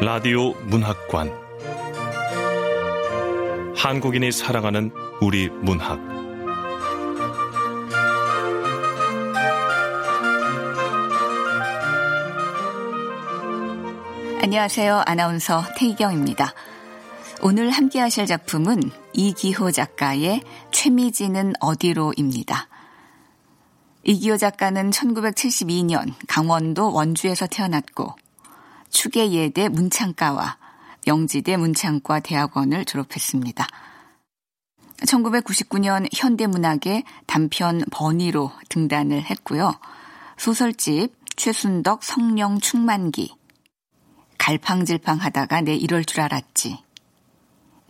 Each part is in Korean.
라디오 문학관, 한국인이 사랑하는 우리 문학. 안녕하세요. 아나운서 태희경입니다. 오늘 함께 하실 작품은 이기호 작가의 최미진은 어디로입니다. 이기호 작가는 1972년 강원도 원주에서 태어났고 추계예대 문창과와 명지대 문창과 대학원을 졸업했습니다. 1999년 현대문학의 단편 번이로 등단을 했고요. 소설집 최순덕 성령 충만기, 갈팡질팡하다가 내 이럴 줄 알았지,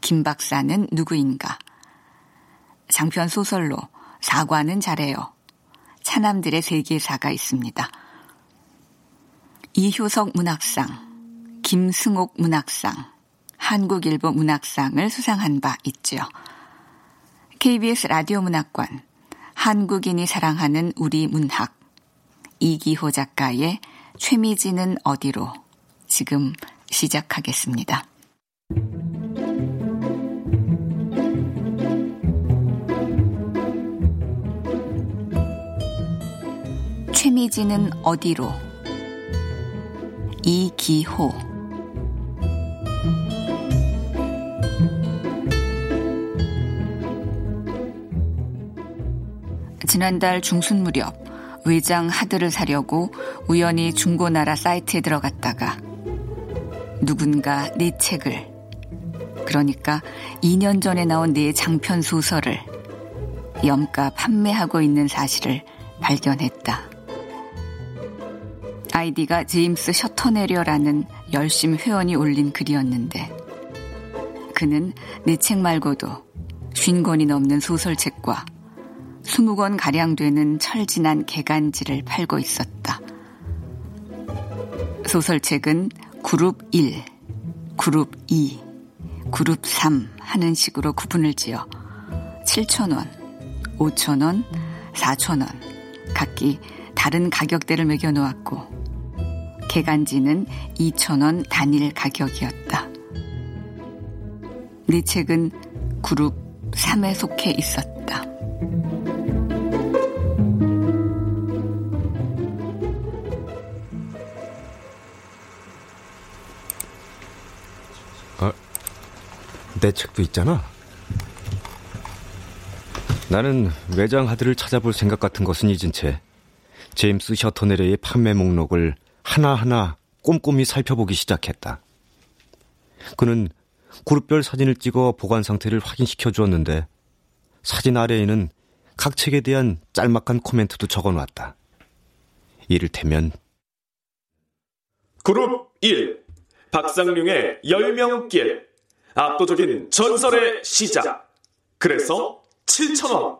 김박사는 누구인가, 장편 소설로 사과는 잘해요, 차남들의 세계사가 있습니다. 이효석 문학상, 김승옥 문학상, 한국일보 문학상을 수상한 바 있지요. KBS 라디오 문학관, 한국인이 사랑하는 우리 문학, 이기호 작가의 최미진은 어디로, 지금 시작하겠습니다. 최미진은 어디로, 이기호. 지난달 중순 무렵 외장 하드를 사려고 우연히 중고나라 사이트에 들어갔다가 누군가 내 책을, 그러니까 2년 전에 나온 내 장편 소설을 염가 판매하고 있는 사실을 발견했다. 아이디가 제임스 셔터내려라는 열심 회원이 올린 글이었는데, 그는 내 책 말고도 50권이 넘는 소설책과 20권가량 되는 철진한 개간지를 팔고 있었다. 소설책은 그룹 1, 그룹 2, 그룹 3 하는 식으로 구분을 지어 7,000원, 5,000원, 4,000원 각기 다른 가격대를 매겨놓았고, 개간지는 2,000원 단일 가격이었다. 내 책은 그룹 3에 속해 있었다. 아, 내 책도 있잖아. 나는 외장 하드를 찾아볼 생각 같은 것은 잊은 채 제임스 셔터내려의 판매 목록을 하나하나 꼼꼼히 살펴보기 시작했다. 그는 그룹별 사진을 찍어 보관 상태를 확인시켜 주었는데, 사진 아래에는 각 책에 대한 짤막한 코멘트도 적어놨다. 이를테면 그룹 1, 박상룡의 열명길, 압도적인 전설의 시작, 그래서 7,000원.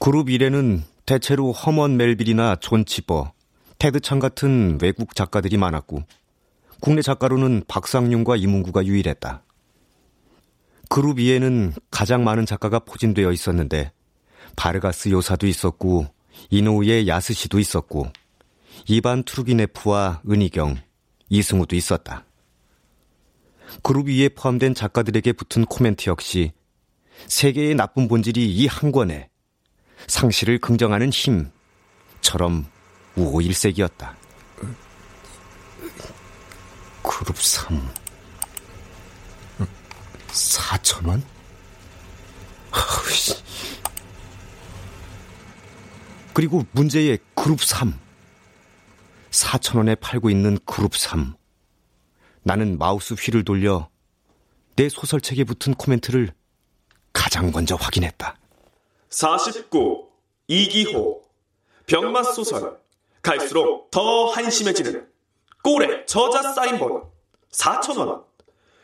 그룹 1에는 대체로 허먼 멜빌이나 존 치버, 테드창 같은 외국 작가들이 많았고, 국내 작가로는 박상룡과 이문구가 유일했다. 그룹 2에는 가장 많은 작가가 포진되어 있었는데, 바르가스 요사도 있었고, 이노우의 야스시도 있었고, 이반 트루기네프와 은희경, 이승우도 있었다. 그룹 2에 포함된 작가들에게 붙은 코멘트 역시 세계의 나쁜 본질이 이 한 권에, 상실을 긍정하는 힘처럼 우호일색이었다. 그룹 3, 4,000원? 그리고 문제의 그룹 3, 4,000원에 팔고 있는 그룹 3. 나는 마우스 휠을 돌려 내 소설책에 붙은 코멘트를 가장 먼저 확인했다. 49, 이기호, 병맛소설, 갈수록 더 한심해지는 꼴에 저자 사인본 4,000원.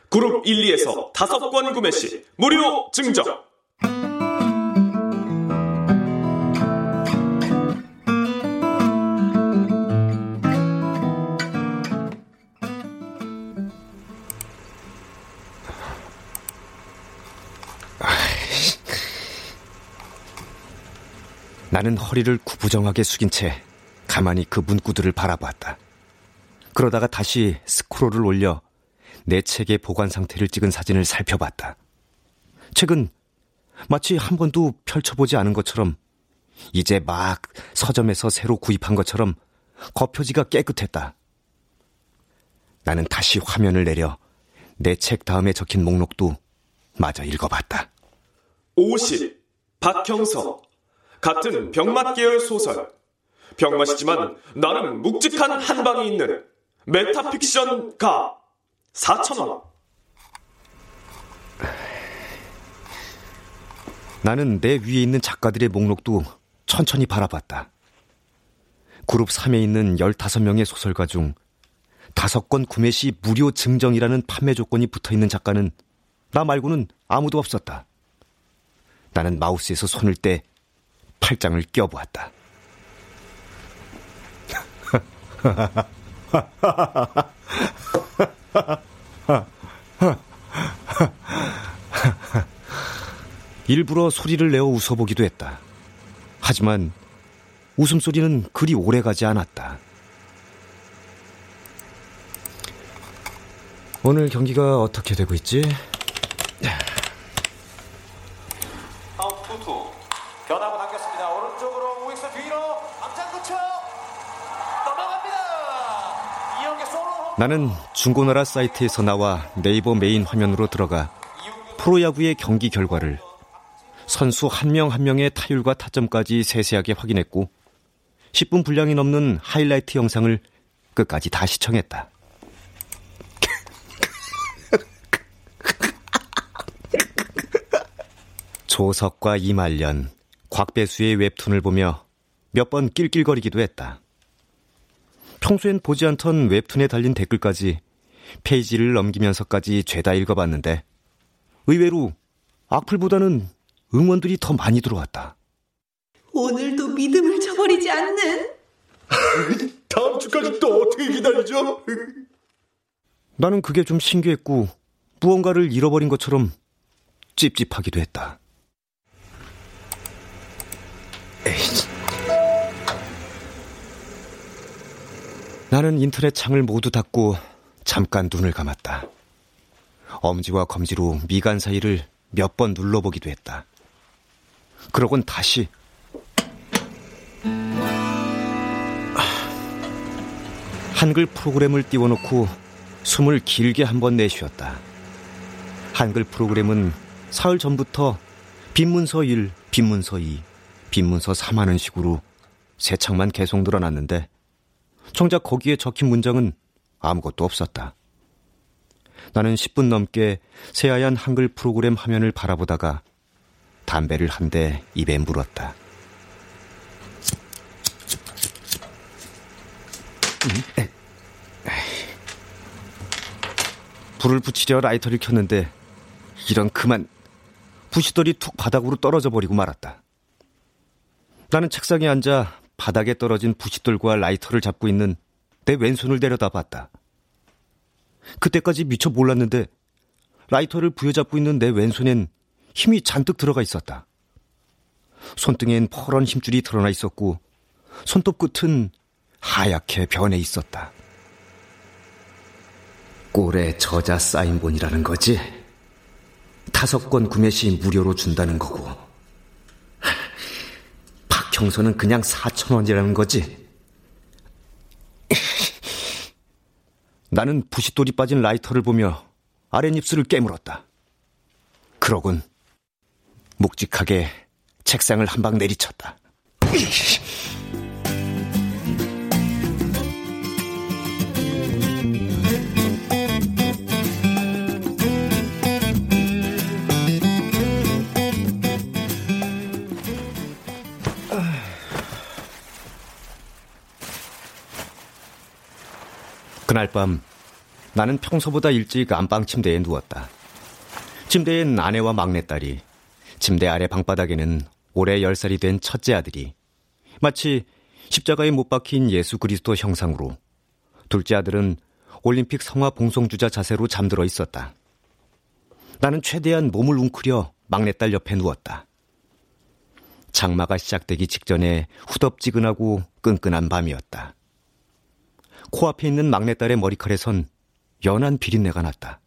그룹 1, 2에서 5권 구매 시 무료 증정. 나는 허리를 구부정하게 숙인 채 가만히 그 문구들을 바라보았다. 그러다가 다시 스크롤을 올려 내 책의 보관 상태를 찍은 사진을 살펴봤다. 책은 마치 한 번도 펼쳐보지 않은 것처럼, 이제 막 서점에서 새로 구입한 것처럼 겉표지가 깨끗했다. 나는 다시 화면을 내려 내 책 다음에 적힌 목록도 마저 읽어봤다. 50. 박형서. 같은 병맛 계열 소설. 병맛이지만 나름 묵직한 한방이 있는 메타픽션 가 4,000원. 나는 내 위에 있는 작가들의 목록도 천천히 바라봤다. 그룹 3에 있는 15명의 소설가 중 5권 구매 시 무료 증정이라는 판매 조건이 붙어있는 작가는 나 말고는 아무도 없었다. 나는 마우스에서 손을 떼 팔짱을 껴보았다. 일부러 소리를 내어 웃어보기도 했다. 하지만 웃음소리는 그리 오래가지 않았다. 오늘 경기가 어떻게 되고 있지? 나는 중고나라 사이트에서 나와 네이버 메인 화면으로 들어가 프로야구의 경기 결과를 선수 한 명 한 명의 타율과 타점까지 세세하게 확인했고, 10분 분량이 넘는 하이라이트 영상을 끝까지 다 시청했다. 조석과 이말년, 곽배수의 웹툰을 보며 몇 번 낄낄거리기도 했다. 평소엔 보지 않던 웹툰에 달린 댓글까지 페이지를 넘기면서까지 죄다 읽어봤는데, 의외로 악플보다는 응원들이 더 많이 들어왔다. 오늘도 믿음을 저버리지 않는? 다음 주까지 또 어떻게 기다리죠? 나는 그게 좀 신기했고 무언가를 잃어버린 것처럼 찝찝하기도 했다. 에이. 나는 인터넷 창을 모두 닫고 잠깐 눈을 감았다. 엄지와 검지로 미간 사이를 몇 번 눌러보기도 했다. 그러곤 다시 한글 프로그램을 띄워놓고 숨을 길게 한번 내쉬었다. 한글 프로그램은 사흘 전부터 빈문서 1, 빈문서 2, 빈문서 3 하는 식으로 세 창만 계속 늘어났는데, 정작 거기에 적힌 문장은 아무것도 없었다. 나는 10분 넘게 새하얀 한글 프로그램 화면을 바라보다가 담배를 한 대 입에 물었다. 불을 붙이려 라이터를 켰는데, 이런 그만, 부싯돌이 툭 바닥으로 떨어져 버리고 말았다. 나는 책상에 앉아 바닥에 떨어진 부싯돌과 라이터를 잡고 있는 내 왼손을 내려다봤다. 그때까지 미처 몰랐는데 라이터를 부여잡고 있는 내 왼손엔 힘이 잔뜩 들어가 있었다. 손등엔 퍼런 힘줄이 드러나 있었고, 손톱 끝은 하얗게 변해 있었다. 꼴에 저자 사인본이라는 거지. 5권 구매 시 무료로 준다는 거고, 정서는 그냥 4,000원이라는 거지. 나는 부싯돌이 빠진 라이터를 보며 아랫입술을 깨물었다. 그러곤 묵직하게 책상을 한 방 내리쳤다. 그날 밤 나는 평소보다 일찍 안방 침대에 누웠다. 침대엔 아내와 막내딸이, 침대 아래 방바닥에는 올해 10살이 된 첫째 아들이, 마치 십자가에 못 박힌 예수 그리스도 형상으로, 둘째 아들은 올림픽 성화 봉송주자 자세로 잠들어 있었다. 나는 최대한 몸을 웅크려 막내딸 옆에 누웠다. 장마가 시작되기 직전에 후덥지근하고 끈끈한 밤이었다. 코앞에 있는 막내딸의 머리칼에선 연한 비린내가 났다.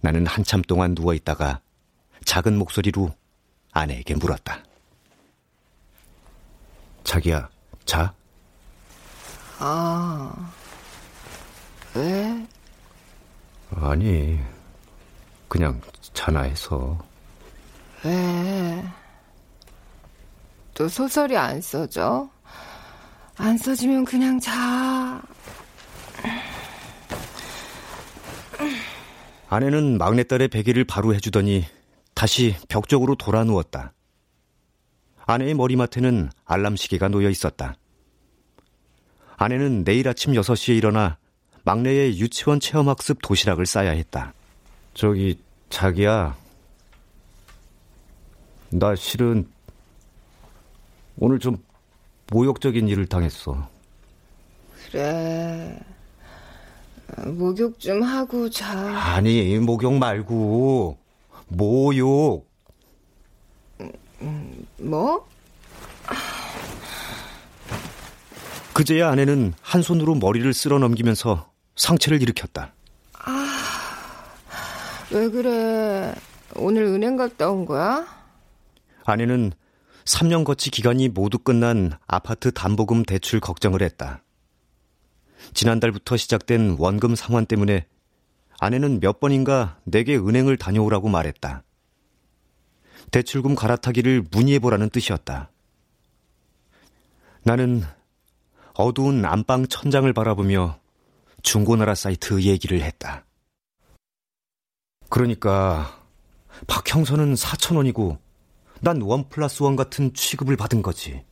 나는 한참 동안 누워있다가 작은 목소리로 아내에게 물었다. 자기야, 자? 아, 왜? 아니, 그냥 자나 해서. 왜? 또 소설이 안 써져? 안 써지면 그냥 자. 아내는 막내딸의 베개를 바로 해주더니 다시 벽 쪽으로 돌아 누웠다. 아내의 머리맡에는 알람시계가 놓여 있었다. 아내는 내일 아침 6시에 일어나 막내의 유치원 체험학습 도시락을 싸야 했다. 저기, 자기야. 나 실은 오늘 좀 모욕적인 일을 당했어. 그래, 목욕 좀 하고 자. 아니, 목욕 말고 모욕. 뭐? 그제야 아내는 한 손으로 머리를 쓸어 넘기면서 상체를 일으켰다. 아, 왜 그래? 오늘 은행 갔다 온 거야? 아내는 3년 거치 기간이 모두 끝난 아파트 담보금 대출 걱정을 했다. 지난달부터 시작된 원금 상환 때문에 아내는 몇 번인가 내게 은행을 다녀오라고 말했다. 대출금 갈아타기를 문의해보라는 뜻이었다. 나는 어두운 안방 천장을 바라보며 중고나라 사이트 얘기를 했다. 그러니까 박형서는 4,000원이고 난 1+1 같은 취급을 받은 거지.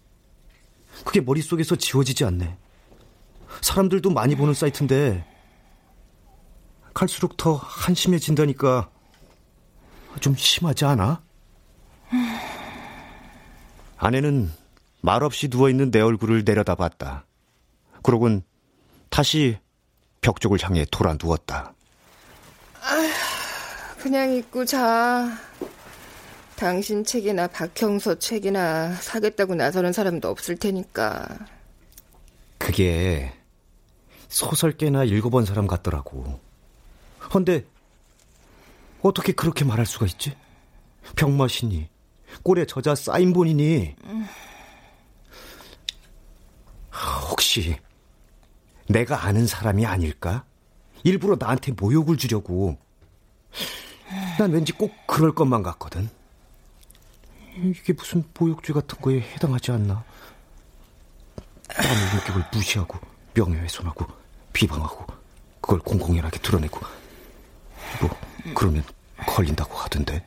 그게 머릿속에서 지워지지 않네. 사람들도 많이 보는 사이트인데 갈수록 더 한심해진다니까. 좀 심하지 않아? 아내는 말없이 누워있는 내 얼굴을 내려다봤다. 그러곤 다시 벽 쪽을 향해 돌아 누웠다. 그냥 잊고 자. 당신 책이나 박형서 책이나 사겠다고 나서는 사람도 없을 테니까. 그게 소설 꽤나 읽어본 사람 같더라고. 헌데 어떻게 그렇게 말할 수가 있지? 병맛이니 꼴에 저자 사인본이니. 혹시 내가 아는 사람이 아닐까? 일부러 나한테 모욕을 주려고. 난 왠지 꼭 그럴 것만 같거든. 이게 무슨 모욕죄 같은 거에 해당하지 않나? 남의 인격을 무시하고 명예훼손하고 비방하고 그걸 공공연하게 드러내고 뭐 그러면 걸린다고 하던데.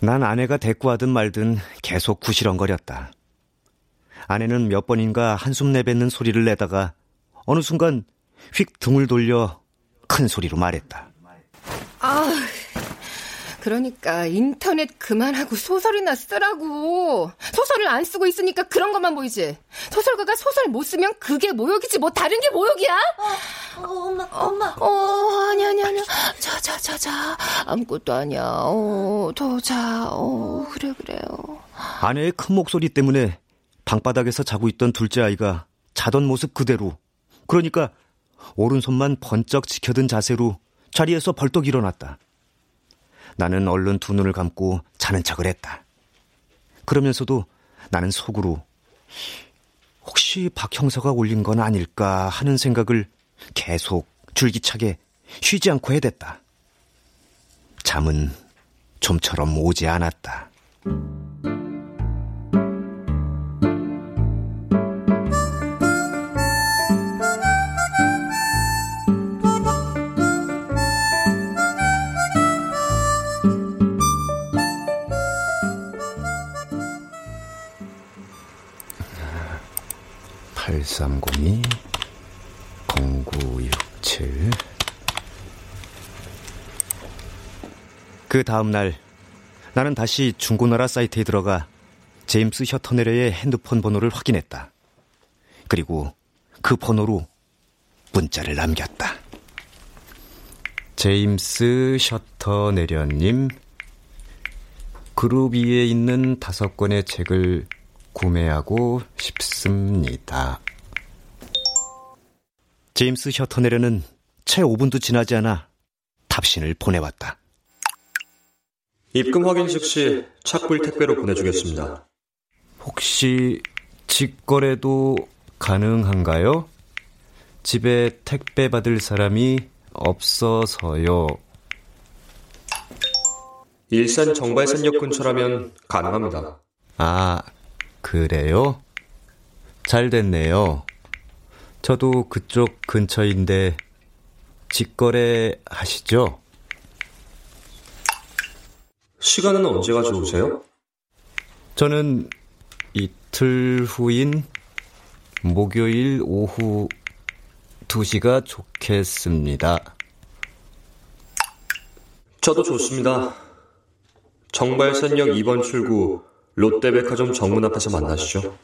난 아내가 대꾸하든 말든 계속 구시렁거렸다. 아내는 몇 번인가 한숨 내뱉는 소리를 내다가 어느 순간 휙 등을 돌려 큰 소리로 말했다. 아, 그러니까 인터넷 그만하고 소설이나 쓰라고. 소설을 안 쓰고 있으니까 그런 것만 보이지. 소설가가 소설 못 쓰면 그게 모욕이지 뭐 다른 게 모욕이야? 엄마. 아니야. 자. 아무것도 아니야. 더 자. 그래. 아내의 큰 목소리 때문에 방바닥에서 자고 있던 둘째 아이가 자던 모습 그대로, 그러니까 오른손만 번쩍 지켜든 자세로 자리에서 벌떡 일어났다. 나는 얼른 두 눈을 감고 자는 척을 했다. 그러면서도 나는 속으로 혹시 박 형사가 올린 건 아닐까 하는 생각을 계속 줄기차게 쉬지 않고 해댔다. 잠은 좀처럼 오지 않았다. 0967. 그 다음날 나는 다시 중고나라 사이트에 들어가 제임스 셔터내려의 핸드폰 번호를 확인했다. 그리고 그 번호로 문자를 남겼다. 제임스 셔터내려님, 그룹 위에 있는 5권의 책을 구매하고 싶습니다. 제임스 셔터내려는 채 5분도 지나지 않아 답신을 보내왔다. 입금 확인 즉시 착불 택배로 보내주겠습니다. 혹시 직거래도 가능한가요? 집에 택배 받을 사람이 없어서요. 일산 정발산역 근처라면 가능합니다. 아, 그래요? 잘 됐네요. 저도 그쪽 근처인데 직거래 하시죠? 시간은 언제 가져오세요? 저는 이틀 후인 목요일 오후 2시가 좋겠습니다. 저도 좋습니다. 정발산역 2번 출구 롯데백화점 정문 앞에서 만나시죠.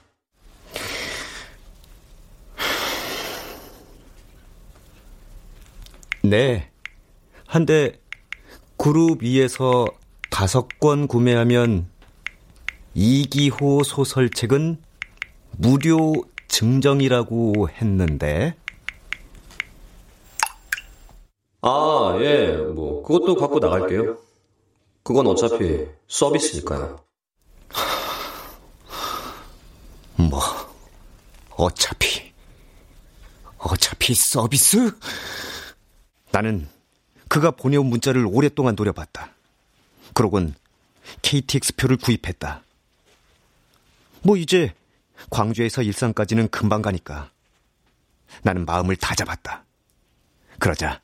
네. 한데 그룹 위에서 5권 구매하면 이기호 소설책은 무료 증정이라고 했는데. 아, 예, 뭐 그것도 갖고 나갈게요. 그건 어차피 서비스니까요. 뭐 어차피 서비스? 나는 그가 보내온 문자를 오랫동안 노려봤다. 그러곤 KTX표를 구입했다. 뭐 이제 광주에서 일산까지는 금방 가니까. 나는 마음을 다잡았다. 그러자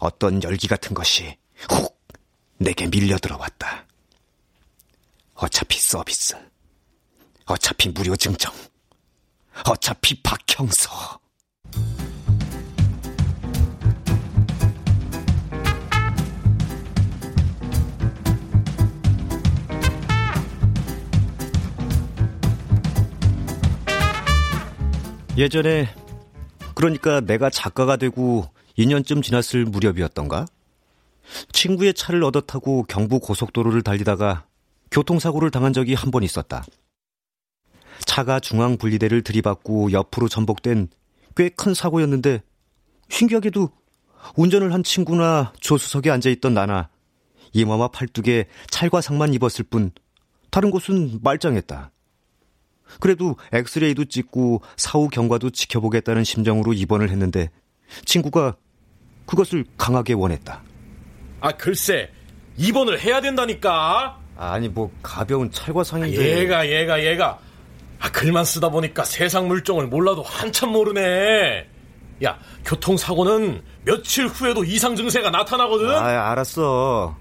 어떤 열기 같은 것이 훅 내게 밀려들어왔다. 어차피 서비스, 어차피 무료 증정, 어차피 박형서. 예전에, 그러니까 내가 작가가 되고 2년쯤 지났을 무렵이었던가? 친구의 차를 얻어 타고 경부 고속도로를 달리다가 교통사고를 당한 적이 한 번 있었다. 차가 중앙 분리대를 들이받고 옆으로 전복된 꽤 큰 사고였는데, 신기하게도 운전을 한 친구나 조수석에 앉아있던 나나 이마와 팔뚝에 찰과상만 입었을 뿐 다른 곳은 말짱했다. 그래도 엑스레이도 찍고 사후 경과도 지켜보겠다는 심정으로 입원을 했는데 친구가 그것을 강하게 원했다. 아, 글쎄, 입원을 해야 된다니까. 아니, 뭐 가벼운 찰과상인데. 아, 얘가 아, 글만 쓰다 보니까 세상 물정을 몰라도 한참 모르네. 야, 교통사고는 며칠 후에도 이상 증세가 나타나거든. 아, 알았어.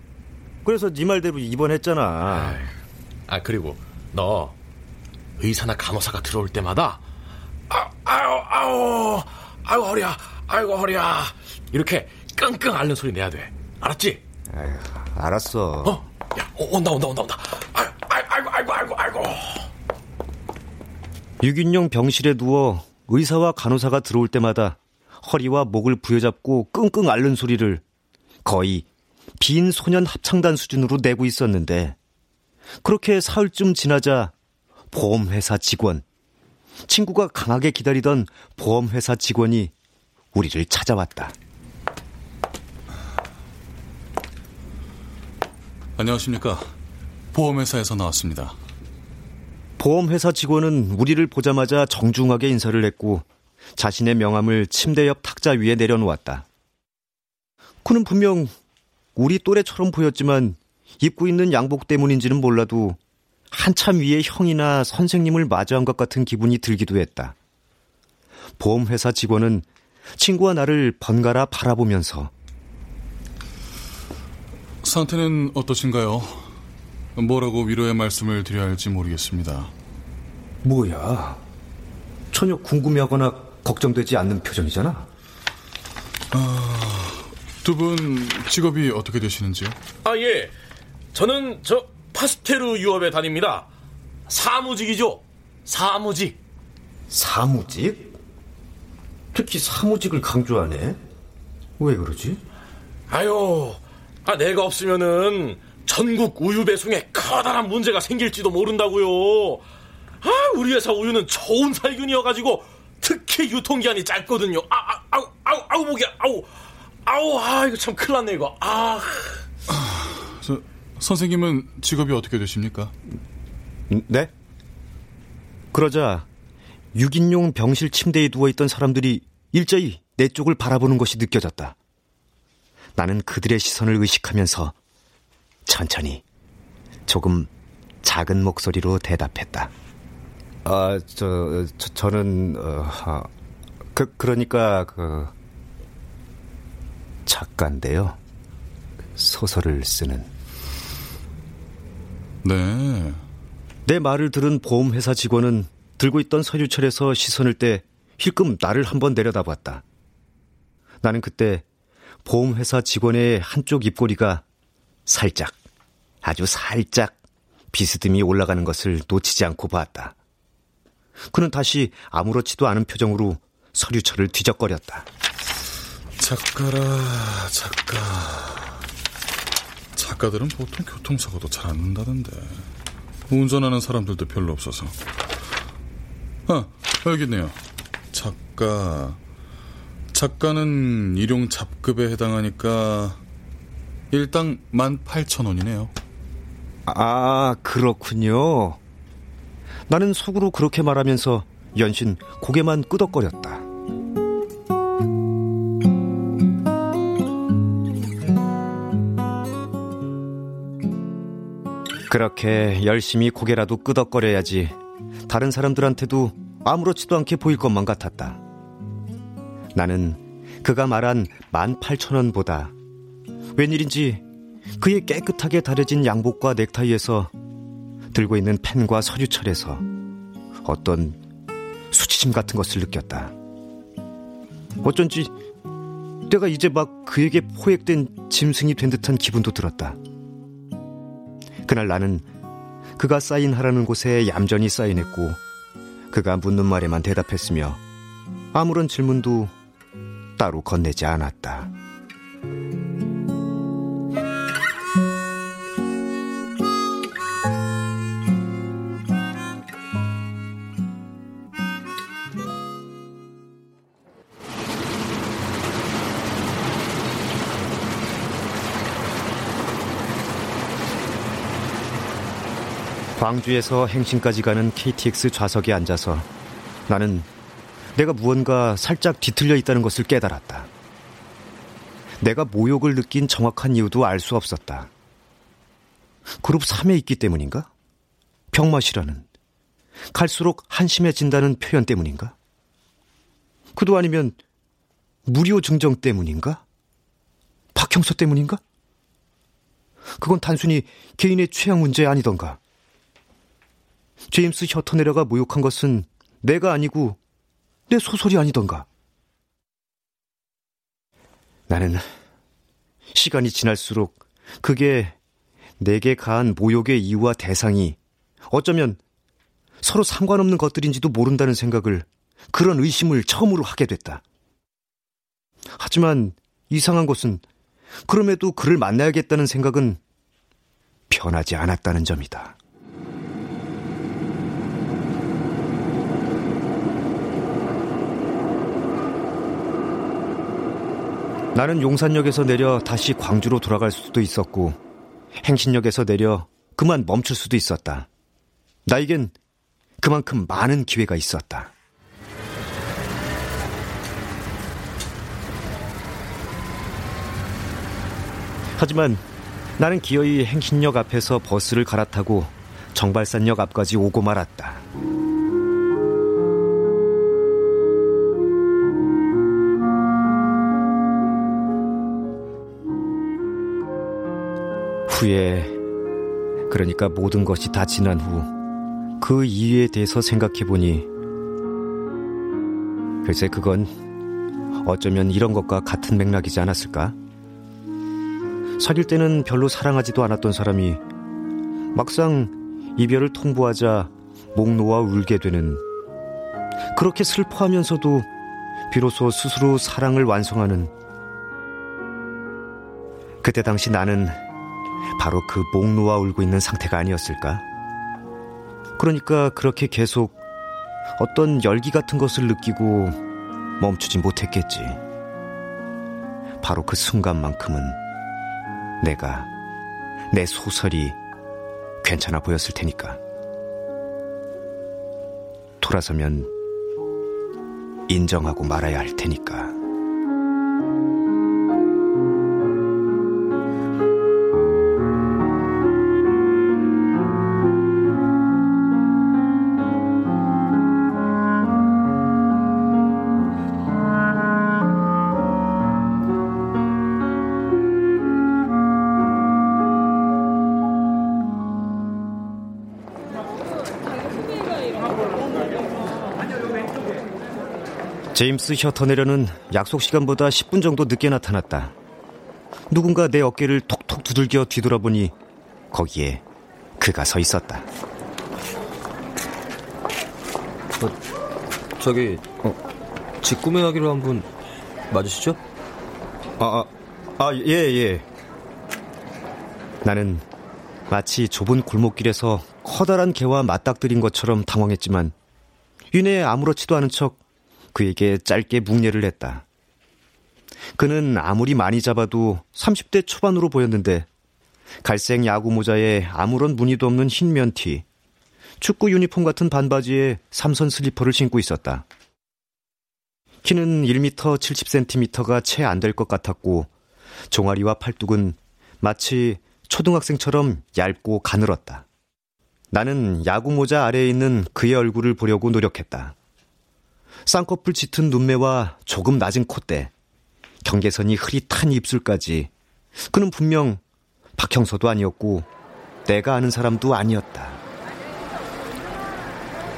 그래서 네 말대로 입원했잖아. 아, 그리고 너 의사나 간호사가 들어올 때마다 아이고 허리야 이렇게 끙끙 앓는 소리 내야 돼. 알았지? 아유, 알았어. 야, 온다. 아이고. 유균용 병실에 누워 의사와 간호사가 들어올 때마다 허리와 목을 부여잡고 끙끙 앓는 소리를 거의 빈 소년 합창단 수준으로 내고 있었는데, 그렇게 사흘쯤 지나자 보험회사 직원, 친구가 강하게 기다리던 보험회사 직원이 우리를 찾아왔다. 안녕하십니까. 보험회사에서 나왔습니다. 보험회사 직원은 우리를 보자마자 정중하게 인사를 했고 자신의 명함을 침대 옆 탁자 위에 내려놓았다. 그는 분명 우리 또래처럼 보였지만 입고 있는 양복 때문인지는 몰라도 한참 위에 형이나 선생님을 마주한 것 같은 기분이 들기도 했다. 보험회사 직원은 친구와 나를 번갈아 바라보면서, 상태는 어떠신가요? 뭐라고 위로의 말씀을 드려야 할지 모르겠습니다. 뭐야, 전혀 궁금해하거나 걱정되지 않는 표정이잖아. 두 분 직업이 어떻게 되시는지요? 아, 예. 저는 저 파스텔루 유업에 다닙니다. 사무직이죠. 사무직. 사무직? 특히 사무직을 강조하네. 왜 그러지? 아유, 아, 내가 없으면은 전국 우유 배송에 커다란 문제가 생길지도 모른다고요. 아, 우리 회사 우유는 저온살균이어가지고 특히 유통기한이 짧거든요. 아우, 목이야. 아우, 아, 이거 참 큰일 났네, 이거. 선생님은 직업이 어떻게 되십니까? 네? 그러자 6인용 병실 침대에 누워있던 사람들이 일제히 내 쪽을 바라보는 것이 느껴졌다. 나는 그들의 시선을 의식하면서 천천히 조금 작은 목소리로 대답했다. 아, 저는 그러니까 작가인데요. 소설을 쓰는. 네. 내 말을 들은 보험회사 직원은 들고 있던 서유철에서 시선을 떼 힐끔 나를 한번 내려다봤다. 나는 그때 보험회사 직원의 한쪽 입꼬리가 살짝, 아주 살짝 비스듬히 올라가는 것을 놓치지 않고 봤다. 그는 다시 아무렇지도 않은 표정으로 서유철을 뒤적거렸다. 작가. 작가들은 보통 교통사고도 잘 안 난다던데. 운전하는 사람들도 별로 없어서. 아, 여기 있네요. 작가는 일용 잡급에 해당하니까 일당 18,000원이네요. 아, 그렇군요. 나는 속으로 그렇게 말하면서 연신 고개만 끄덕거렸다. 그렇게 열심히 고개라도 끄덕거려야지 다른 사람들한테도 아무렇지도 않게 보일 것만 같았다. 나는 그가 말한 18,000원보다 웬일인지 그의 깨끗하게 다려진 양복과 넥타이에서 들고 있는 펜과 서류철에서 어떤 수치심 같은 것을 느꼈다. 어쩐지 내가 이제 막 그에게 포획된 짐승이 된 듯한 기분도 들었다. 그날 나는 그가 사인하라는 곳에 얌전히 사인했고 그가 묻는 말에만 대답했으며 아무런 질문도 따로 건네지 않았다. 광주에서 행신까지 가는 KTX 좌석에 앉아서 나는 내가 무언가 살짝 뒤틀려 있다는 것을 깨달았다. 내가 모욕을 느낀 정확한 이유도 알 수 없었다. 그룹 3에 있기 때문인가? 병맛이라는, 갈수록 한심해진다는 표현 때문인가? 그도 아니면 무료 증정 때문인가? 박형서 때문인가? 그건 단순히 개인의 취향 문제 아니던가? 제임스 셔터내려가 모욕한 것은 내가 아니고 내 소설이 아니던가. 나는 시간이 지날수록 그게 내게 가한 모욕의 이유와 대상이 어쩌면 서로 상관없는 것들인지도 모른다는 생각을, 그런 의심을 처음으로 하게 됐다. 하지만 이상한 것은 그럼에도 그를 만나야겠다는 생각은 변하지 않았다는 점이다. 나는 용산역에서 내려 다시 광주로 돌아갈 수도 있었고 행신역에서 내려 그만 멈출 수도 있었다. 나에겐 그만큼 많은 기회가 있었다. 하지만 나는 기어이 행신역 앞에서 버스를 갈아타고 정발산역 앞까지 오고 말았다. 후에, 그러니까 모든 것이 다 지난 후 그 이유에 대해서 생각해보니 글쎄 그건 어쩌면 이런 것과 같은 맥락이지 않았을까? 사귈 때는 별로 사랑하지도 않았던 사람이 막상 이별을 통보하자 목 놓아 울게 되는, 그렇게 슬퍼하면서도 비로소 스스로 사랑을 완성하는, 그때 당시 나는 바로 그 목 놓아 울고 있는 상태가 아니었을까? 그러니까 그렇게 계속 어떤 열기 같은 것을 느끼고 멈추지 못했겠지. 바로 그 순간만큼은 내가, 내 소설이 괜찮아 보였을 테니까. 돌아서면 인정하고 말아야 할 테니까. 제임스 셔터내려는 약속 시간보다 10분 정도 늦게 나타났다. 누군가 내 어깨를 톡톡 두들겨 뒤돌아보니 거기에 그가 서 있었다. 집 구매하기로 한 분 맞으시죠? 예. 나는 마치 좁은 골목길에서 커다란 개와 맞닥뜨린 것처럼 당황했지만 이내 아무렇지도 않은 척 그에게 짧게 묵례를 했다. 그는 아무리 많이 잡아도 30대 초반으로 보였는데 갈색 야구 모자에 아무런 무늬도 없는 흰 면티, 축구 유니폼 같은 반바지에 삼선 슬리퍼를 신고 있었다. 키는 1m 70cm가 채 안 될 것 같았고 종아리와 팔뚝은 마치 초등학생처럼 얇고 가늘었다. 나는 야구 모자 아래에 있는 그의 얼굴을 보려고 노력했다. 쌍꺼풀 짙은 눈매와 조금 낮은 콧대, 경계선이 흐릿한 입술까지, 그는 분명 박형서도 아니었고 내가 아는 사람도 아니었다.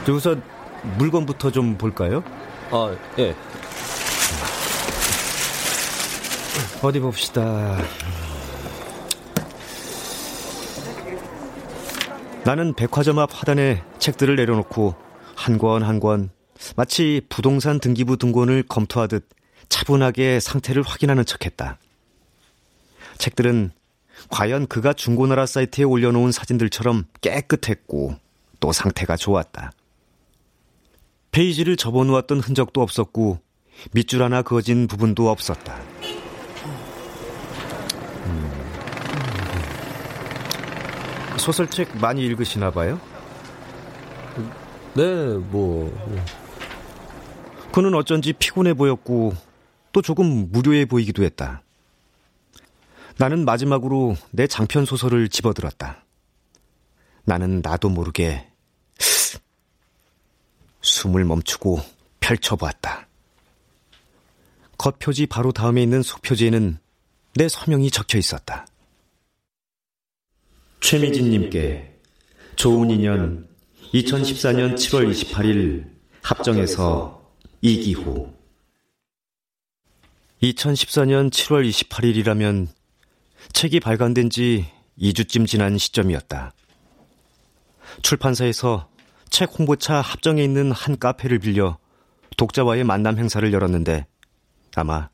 우선 물건부터 좀 볼까요? 예. 어디 봅시다. 나는 백화점 앞 하단에 책들을 내려놓고 한 권 한 권 마치 부동산 등기부 등본을 검토하듯 차분하게 상태를 확인하는 척했다. 책들은 과연 그가 중고나라 사이트에 올려놓은 사진들처럼 깨끗했고 또 상태가 좋았다. 페이지를 접어놓았던 흔적도 없었고 밑줄 하나 그어진 부분도 없었다. 소설책 많이 읽으시나 봐요? 네. 그는 어쩐지 피곤해 보였고 또 조금 무료해 보이기도 했다. 나는 마지막으로 내 장편 소설을 집어들었다. 나는 나도 모르게 숨을 멈추고 펼쳐보았다. 겉표지 바로 다음에 있는 속표지에는 내 서명이 적혀 있었다. 최미진님께 좋은 인연 2014년 7월 28일 합정에서 이기호. 2014년 7월 28일이라면 책이 발간된 지 2주쯤 지난 시점이었다. 출판사에서 책 홍보차 합정에 있는 한 카페를 빌려 독자와의 만남 행사를 열었는데 아마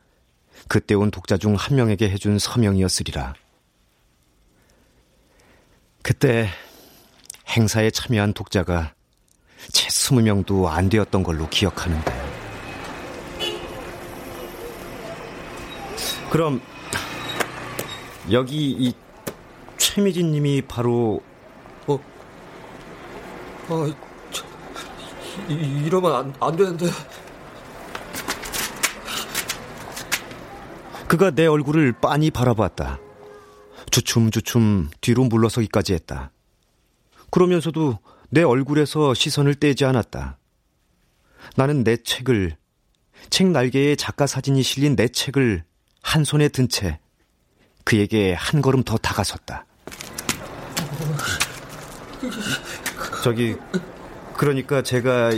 그때 온 독자 중 한 명에게 해준 서명이었으리라. 그때 행사에 참여한 독자가 채 20명도 안 되었던 걸로 기억하는데. 그럼 여기 이 최미진 님이 바로 이러면 안 되는데. 그가 내 얼굴을 빤히 바라봤다. 주춤주춤 뒤로 물러서기까지 했다. 그러면서도 내 얼굴에서 시선을 떼지 않았다. 나는 내 책을, 책 날개에 작가 사진이 실린 내 책을 한 손에 든 채 그에게 한 걸음 더 다가섰다. 그러니까 제가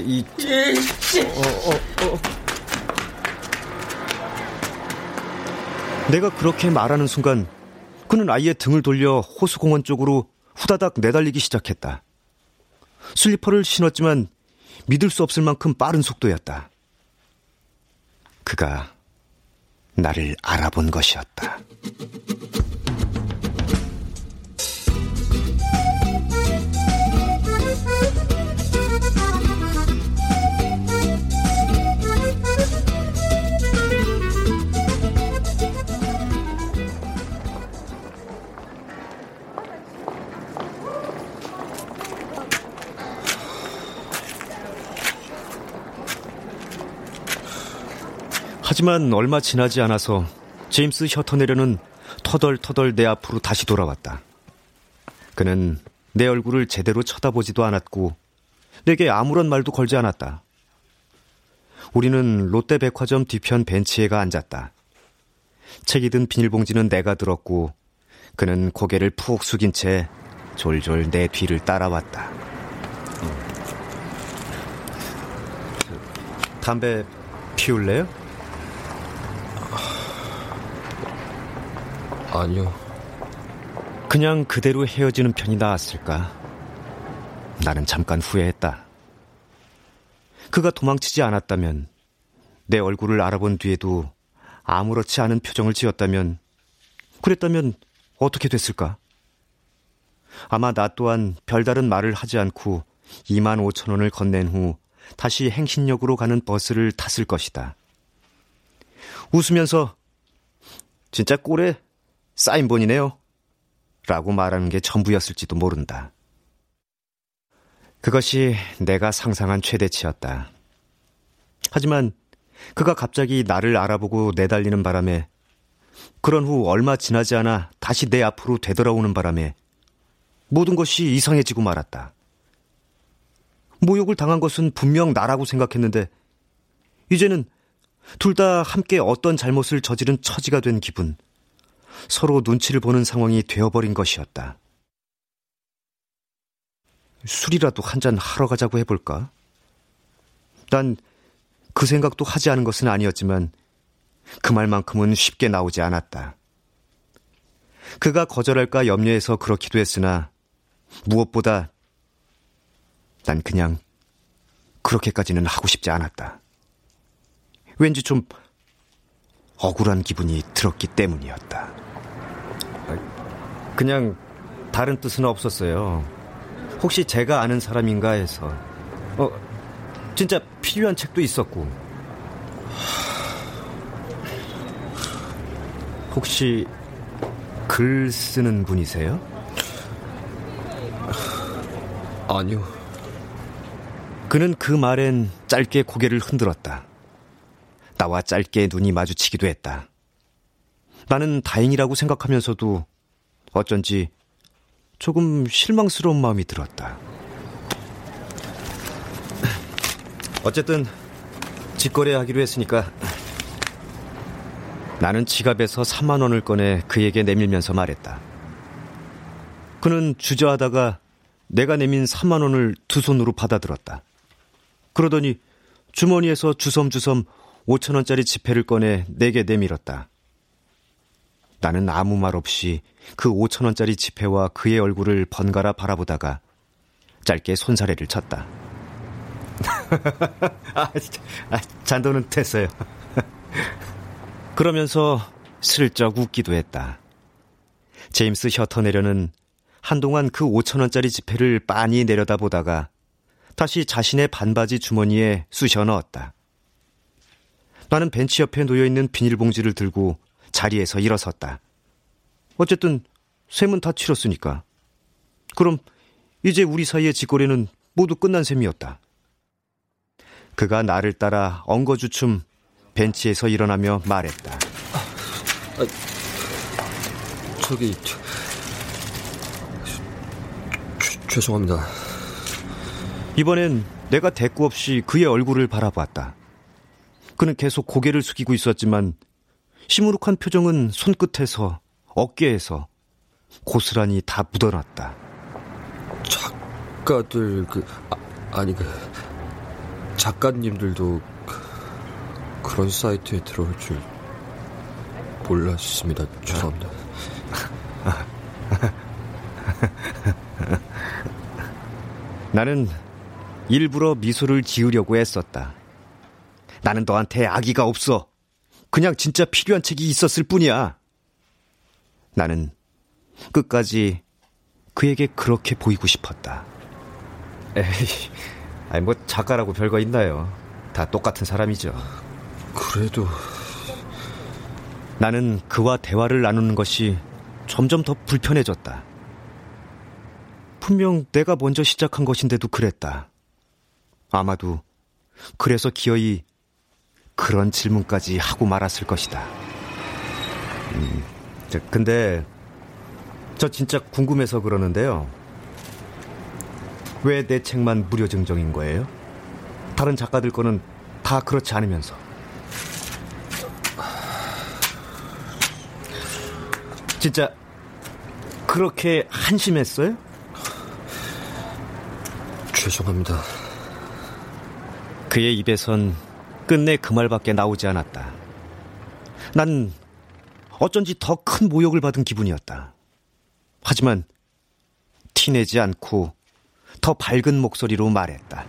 내가 그렇게 말하는 순간 그는 아예 등을 돌려 호수공원 쪽으로 후다닥 내달리기 시작했다. 슬리퍼를 신었지만 믿을 수 없을 만큼 빠른 속도였다. 그가 나를 알아본 것이었다. 하지만 얼마 지나지 않아서 제임스 셔터내려는 터덜터덜 내 앞으로 다시 돌아왔다. 그는 내 얼굴을 제대로 쳐다보지도 않았고 내게 아무런 말도 걸지 않았다. 우리는 롯데백화점 뒤편 벤치에가 앉았다. 책이 든 비닐봉지는 내가 들었고 그는 고개를 푹 숙인 채 졸졸 내 뒤를 따라왔다. 담배 피울래요? 아니요. 그냥 그대로 헤어지는 편이 나았을까? 나는 잠깐 후회했다. 그가 도망치지 않았다면, 내 얼굴을 알아본 뒤에도 아무렇지 않은 표정을 지었다면, 그랬다면 어떻게 됐을까? 아마 나 또한 별다른 말을 하지 않고 25,000원을 건넨 후 다시 행신역으로 가는 버스를 탔을 것이다. 웃으면서 진짜 꼴에 사인본이네요 라고 말하는 게 전부였을지도 모른다. 그것이 내가 상상한 최대치였다. 하지만 그가 갑자기 나를 알아보고 내달리는 바람에, 그런 후 얼마 지나지 않아 다시 내 앞으로 되돌아오는 바람에 모든 것이 이상해지고 말았다. 모욕을 당한 것은 분명 나라고 생각했는데 이제는 둘 다 함께 어떤 잘못을 저지른 처지가 된 기분, 서로 눈치를 보는 상황이 되어버린 것이었다. 술이라도 한잔 하러 가자고 해볼까? 난 그 생각도 하지 않은 것은 아니었지만 그 말만큼은 쉽게 나오지 않았다. 그가 거절할까 염려해서 그렇기도 했으나 무엇보다 난 그냥 그렇게까지는 하고 싶지 않았다. 왠지 좀 억울한 기분이 들었기 때문이었다. 그냥 다른 뜻은 없었어요. 혹시 제가 아는 사람인가 해서. 진짜 필요한 책도 있었고. 혹시 글 쓰는 분이세요? 아니요. 그는 그 말엔 짧게 고개를 흔들었다. 나와 짧게 눈이 마주치기도 했다. 나는 다행이라고 생각하면서도 어쩐지 조금 실망스러운 마음이 들었다. 어쨌든 직거래하기로 했으니까. 나는 지갑에서 3만 원을 꺼내 그에게 내밀면서 말했다. 그는 주저하다가 내가 내민 3만 원을 두 손으로 받아들었다. 그러더니 주머니에서 주섬주섬 5,000원짜리 지폐를 꺼내 내게 내밀었다. 나는 아무 말 없이 그 5,000원짜리 지폐와 그의 얼굴을 번갈아 바라보다가 짧게 손사래를 쳤다. 잔돈은 됐어요. 그러면서 슬쩍 웃기도 했다. 제임스 셔터내려는 한동안 그 5,000원짜리 지폐를 빤히 내려다보다가 다시 자신의 반바지 주머니에 쑤셔 넣었다. 나는 벤치 옆에 놓여있는 비닐봉지를 들고 자리에서 일어섰다. 어쨌든 셈은 다 치렀으니까. 그럼 이제 우리 사이의 직거래는 모두 끝난 셈이었다. 그가 나를 따라 엉거주춤 벤치에서 일어나며 말했다. 죄송합니다. 이번엔 내가 대꾸 없이 그의 얼굴을 바라봤다. 그는 계속 고개를 숙이고 있었지만 시무룩한 표정은 손끝에서 어깨에서 고스란히 다 묻어났다. 작가들 작가님들도 그런 사이트에 들어올 줄 몰랐습니다. 죄송합니다. 나는 일부러 미소를 지으려고 애썼다. 나는 너한테 악의가 없어. 그냥 진짜 필요한 책이 있었을 뿐이야. 나는 끝까지 그에게 그렇게 보이고 싶었다. 에이, 아니 뭐 작가라고 별거 있나요? 다 똑같은 사람이죠. 그래도 나는 그와 대화를 나누는 것이 점점 더 불편해졌다. 분명 내가 먼저 시작한 것인데도 그랬다. 아마도 그래서 기어이 그런 질문까지 하고 말았을 것이다. 근데 저 진짜 궁금해서 그러는데요. 왜 내 책만 무료 증정인 거예요? 다른 작가들 거는 다 그렇지 않으면서. 진짜 그렇게 한심했어요? 죄송합니다. 그의 입에선 끝내 그 말밖에 나오지 않았다. 난 어쩐지 더 큰 모욕을 받은 기분이었다. 하지만 티내지 않고 더 밝은 목소리로 말했다.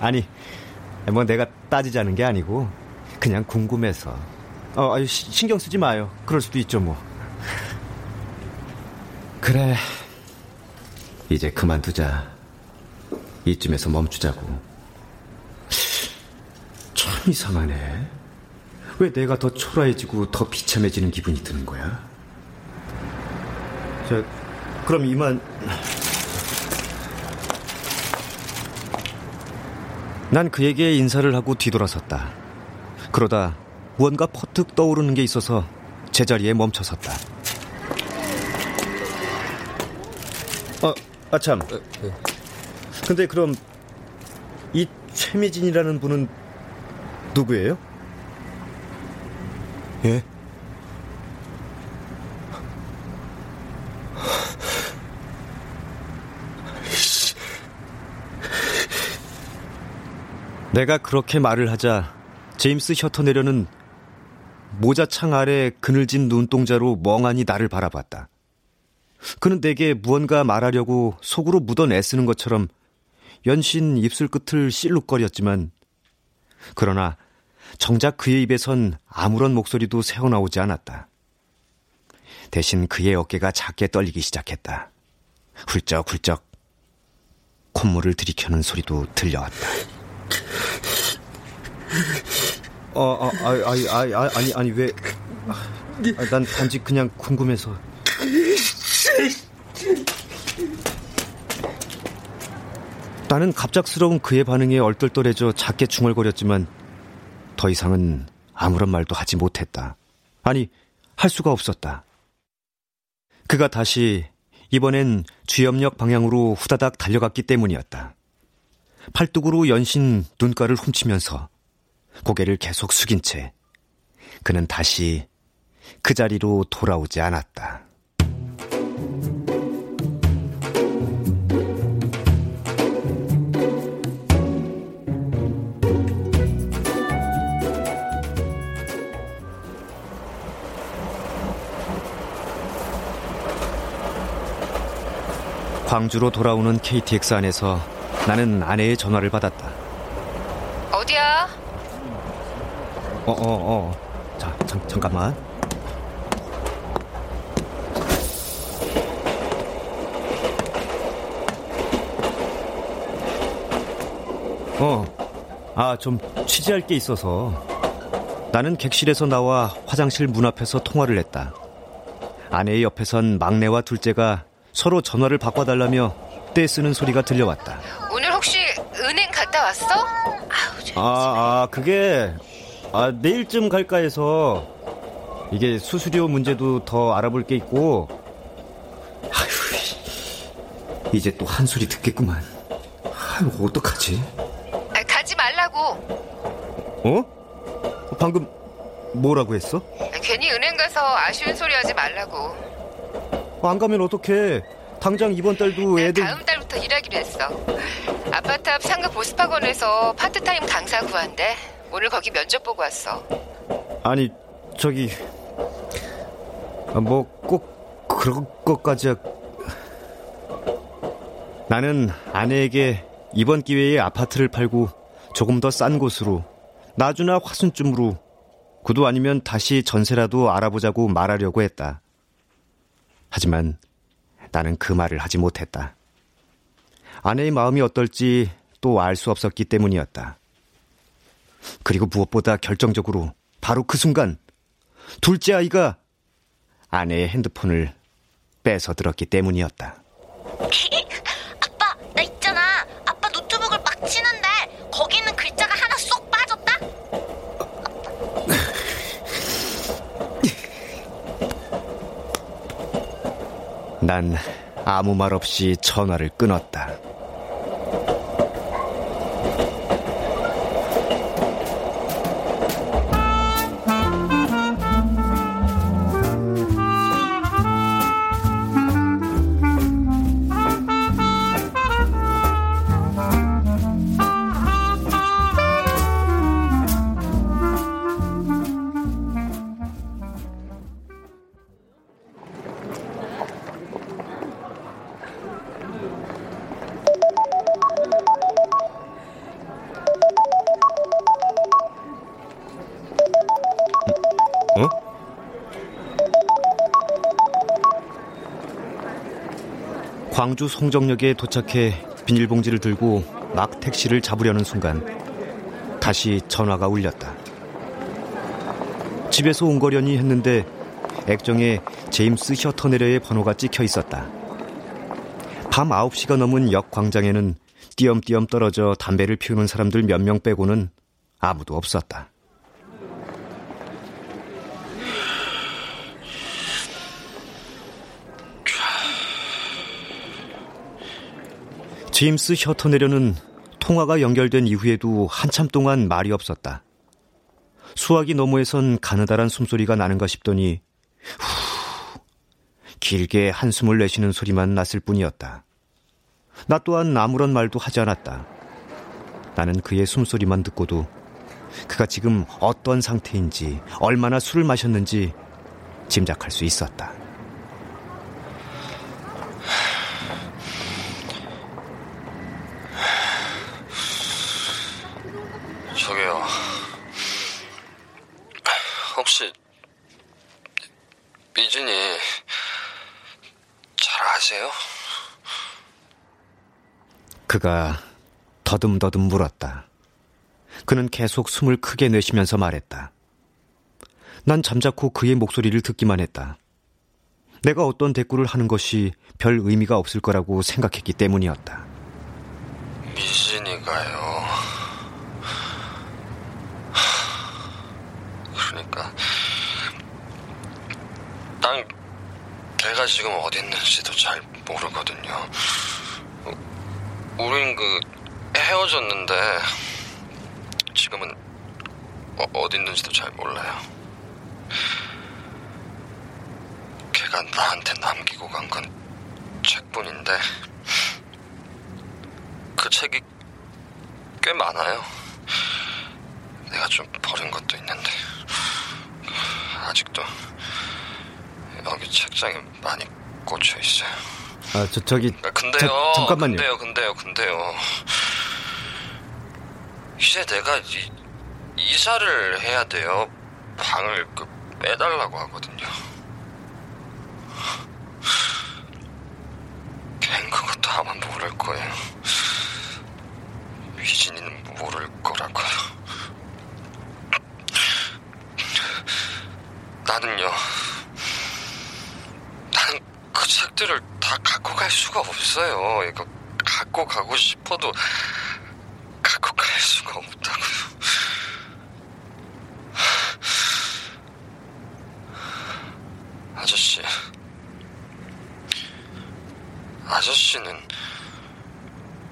아니 뭐 내가 따지자는 게 아니고 그냥 궁금해서. 신경 쓰지 마요. 그럴 수도 있죠 뭐. 그래, 이제 그만두자. 이쯤에서 멈추자고. 참 이상하네. 왜 내가 더 초라해지고 더 비참해지는 기분이 드는 거야? 그럼 이만. 난 그에게 인사를 하고 뒤돌아섰다. 그러다 무언가 퍼뜩 떠오르는 게 있어서 제자리에 멈춰섰다. 아참, 근데 그럼 이 최미진이라는 분은 누구예요? 예? 내가 그렇게 말을 하자 제임스 셔터내려는 모자창 아래 그늘진 눈동자로 멍하니 나를 바라봤다. 그는 내게 무언가 말하려고 속으로 묻어 애쓰는 것처럼 연신 입술 끝을 실룩거렸지만, 그러나 정작 그의 입에선 아무런 목소리도 새어나오지 않았다. 대신 그의 어깨가 작게 떨리기 시작했다. 훌쩍훌쩍 콧물을 들이켜는 소리도 들려왔다. 아니 왜? 난 단지 그냥 궁금해서. 나는 갑작스러운 그의 반응에 얼떨떨해져 작게 중얼거렸지만 더 이상은 아무런 말도 하지 못했다. 아니, 할 수가 없었다. 그가 다시 이번엔 주염역 방향으로 후다닥 달려갔기 때문이었다. 팔뚝으로 연신 눈가를 훔치면서 고개를 계속 숙인 채 그는 다시 그 자리로 돌아오지 않았다. 광주로 돌아오는 KTX 안에서 나는 아내의 전화를 받았다. 어디야? 잠깐만. 좀 취재할 게 있어서. 나는 객실에서 나와 화장실 문 앞에서 통화를 했다. 아내의 옆에선 막내와 둘째가 서로 전화를 바꿔달라며 떼쓰는 소리가 들려왔다. 오늘 혹시 은행 갔다 왔어? 그게 내일쯤 갈까 해서. 이게 수수료 문제도 더 알아볼 게 있고. 아휴, 이제 또 한 소리 듣겠구만. 아이고, 어떡하지? 가지 말라고. 어? 방금 뭐라고 했어? 괜히 은행 가서 아쉬운 소리 하지 말라고. 안 가면 어떡해. 당장 이번 달도 애들 다음 달부터 일하기로 했어. 아파트 앞 상가 보습학원에서 파트타임 강사 구한대. 오늘 거기 면접 보고 왔어. 아니 저기 뭐 꼭 그런 것까지야. 나는 아내에게 이번 기회에 아파트를 팔고 조금 더 싼 곳으로, 나주나 화순쯤으로, 그도 아니면 다시 전세라도 알아보자고 말하려고 했다. 하지만 나는 그 말을 하지 못했다. 아내의 마음이 어떨지 또 알 수 없었기 때문이었다. 그리고 무엇보다 결정적으로 바로 그 순간 둘째 아이가 아내의 핸드폰을 뺏어 들었기 때문이었다. 아빠, 나 있잖아. 아빠 노트북을 막 치는데 거기 있는 글자가 하나 쏙 빠졌다. 난 아무 말 없이 전화를 끊었다. 광주 송정역에 도착해 비닐봉지를 들고 막 택시를 잡으려는 순간 다시 전화가 울렸다. 집에서 온 거려니 했는데 액정에 제임스 셔터내려의 번호가 찍혀 있었다. 밤 9시가 넘은 역 광장에는 띄엄띄엄 떨어져 담배를 피우는 사람들 몇 명 빼고는 아무도 없었다. 제임스 셔터내려는 통화가 연결된 이후에도 한참 동안 말이 없었다. 수화기 너머에선 가느다란 숨소리가 나는가 싶더니 후, 길게 한숨을 내쉬는 소리만 났을 뿐이었다. 나 또한 아무런 말도 하지 않았다. 나는 그의 숨소리만 듣고도 그가 지금 어떤 상태인지, 얼마나 술을 마셨는지 짐작할 수 있었다. 혹시 미진이 잘 아세요? 그가 더듬더듬 물었다. 그는 계속 숨을 크게 내쉬면서 말했다. 난 잠자코 그의 목소리를 듣기만 했다. 내가 어떤 대꾸를 하는 것이 별 의미가 없을 거라고 생각했기 때문이었다. 미진이가요. 그러니까 난 걔가 지금 어디 있는지도 잘 모르거든요. 우린 그 헤어졌는데 지금은 어디 있는지도 잘 몰라요. 걔가 나한테 남기고 간 건 책뿐인데 그 책이 꽤 많아요. 내가 좀 버린 것도 있는데 아직도 여기 책장에 많이 꽂혀 있어요. 아, 저기 근데요. 잠깐만요. 근데요. 이제 내가 이사를 해야 돼요. 방을 그 빼달라고 하거든요. 걘 그것도 아마 모를 거예요. 미진이는 모를 거라고요. 나는 그 책들을 다 갖고 갈 수가 없어요. 이거 갖고 가고 싶어도 갖고 갈 수가 없다고요. 아저씨는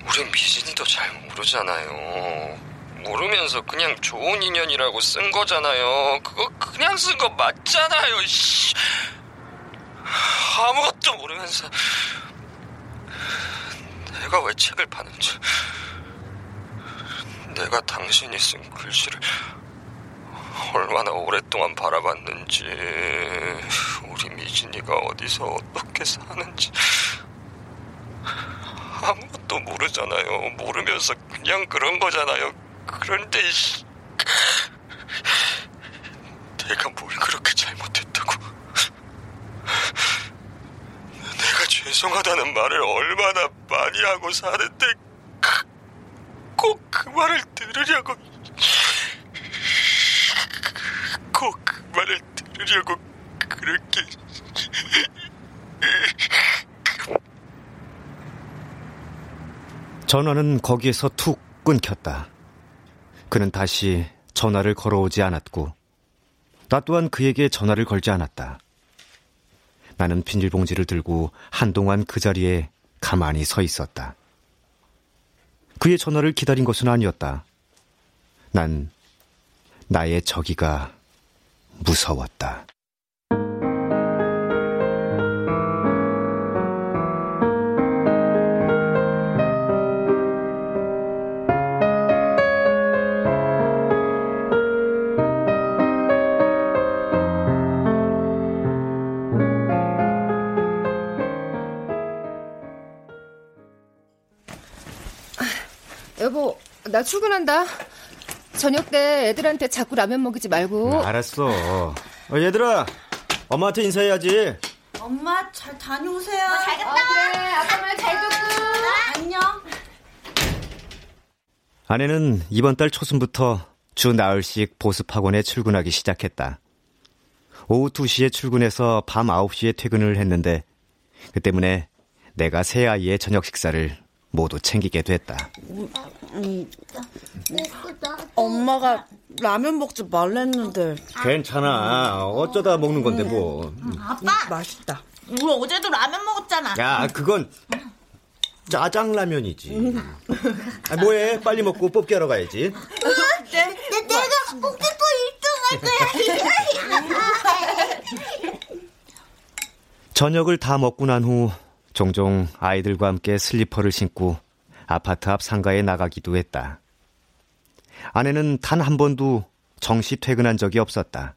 우리 미진이도 잘 모르잖아요. 모르면서 그냥 좋은 인연이라고 쓴 거잖아요. 그거 그냥 쓴 거 맞잖아요. 씨. 아무것도 모르면서 내가 왜 책을 파는지, 내가 당신이 쓴 글씨를 얼마나 오랫동안 바라봤는지, 우리 미진이가 어디서 어떻게 사는지 아무것도 모르잖아요. 모르면서 그냥 그런 거잖아요. 그런데 내가 뭘 그렇게 잘못했다고, 내가 죄송하다는 말을 얼마나 많이 하고 사는데 꼭 그 말을 들으려고, 꼭 그 말을 들으려고 그렇게. 전화는 거기에서 툭 끊겼다. 그는 다시 전화를 걸어오지 않았고 나 또한 그에게 전화를 걸지 않았다. 나는 비닐봉지를 들고 한동안 그 자리에 가만히 서 있었다. 그의 전화를 기다린 것은 아니었다. 난 나의 저기가 무서웠다. 여보, 나 출근한다. 저녁 때 애들한테 자꾸 라면 먹이지 말고. 알았어. 얘들아, 엄마한테 인사해야지. 엄마, 잘 다녀오세요. 잘 갔다. 그래, 아빠 말 잘 듣고. 안녕. 아내는 이번 달 초순부터 주 나흘씩 보습학원에 출근하기 시작했다. 오후 2시에 출근해서 밤 9시에 퇴근을 했는데 그 때문에 내가 새 아이의 저녁 식사를 모두 챙기게 됐다. 엄마가 라면 먹지 말랬는데. 괜찮아, 어쩌다 먹는 건데 뭐. 아빠, 맛있다. 우리 어제도 라면 먹었잖아. 야, 그건 짜장라면이지. 뭐해, 빨리 먹고 뽑기 하러 가야지. 내가 뽑기 또 1등 할 거야. 저녁을 다 먹고 난 후 종종 아이들과 함께 슬리퍼를 신고 아파트 앞 상가에 나가기도 했다. 아내는 단 한 번도 정시 퇴근한 적이 없었다.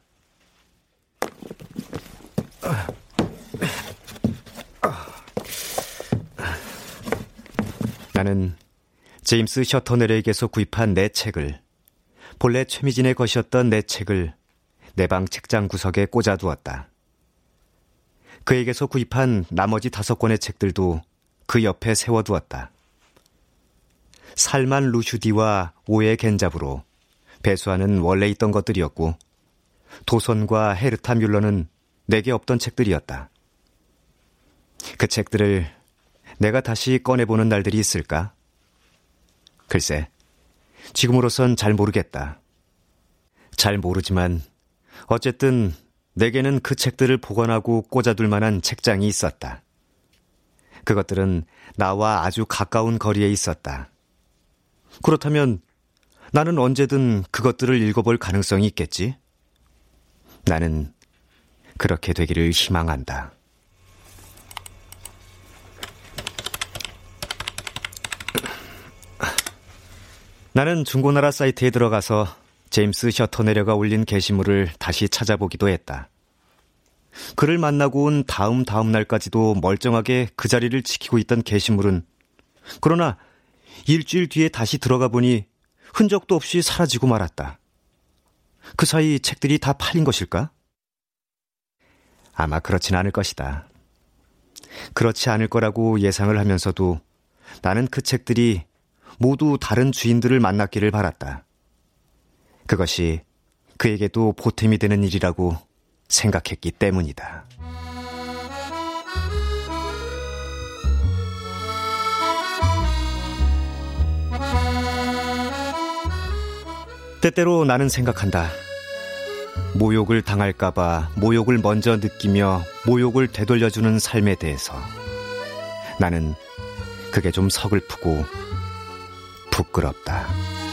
나는 제임스 셔터내려에게서 구입한 내 책을, 본래 최미진의 것이었던 내 책을 내 방 책장 구석에 꽂아두었다. 그에게서 구입한 나머지 5권의 책들도 그 옆에 세워두었다. 살만 루슈디와 오의 겐잡으로 배수아는 원래 있던 것들이었고, 도선과 헤르타 뮬러는 내게 없던 책들이었다. 그 책들을 내가 다시 꺼내보는 날들이 있을까? 글쎄, 지금으로선 잘 모르겠다. 잘 모르지만 어쨌든 내게는 그 책들을 보관하고 꽂아둘 만한 책장이 있었다. 그것들은 나와 아주 가까운 거리에 있었다. 그렇다면 나는 언제든 그것들을 읽어볼 가능성이 있겠지? 나는 그렇게 되기를 희망한다. 나는 중고나라 사이트에 들어가서 제임스 셔터내려가 올린 게시물을 다시 찾아보기도 했다. 그를 만나고 온 다음 날까지도 멀쩡하게 그 자리를 지키고 있던 게시물은, 그러나 일주일 뒤에 다시 들어가 보니 흔적도 없이 사라지고 말았다. 그 사이 책들이 다 팔린 것일까? 아마 그렇진 않을 것이다. 그렇지 않을 거라고 예상을 하면서도 나는 그 책들이 모두 다른 주인들을 만났기를 바랐다. 그것이 그에게도 보탬이 되는 일이라고 생각했기 때문이다. 때때로 나는 생각한다. 모욕을 당할까봐 모욕을 먼저 느끼며 모욕을 되돌려주는 삶에 대해서 나는 그게 좀 서글프고 부끄럽다.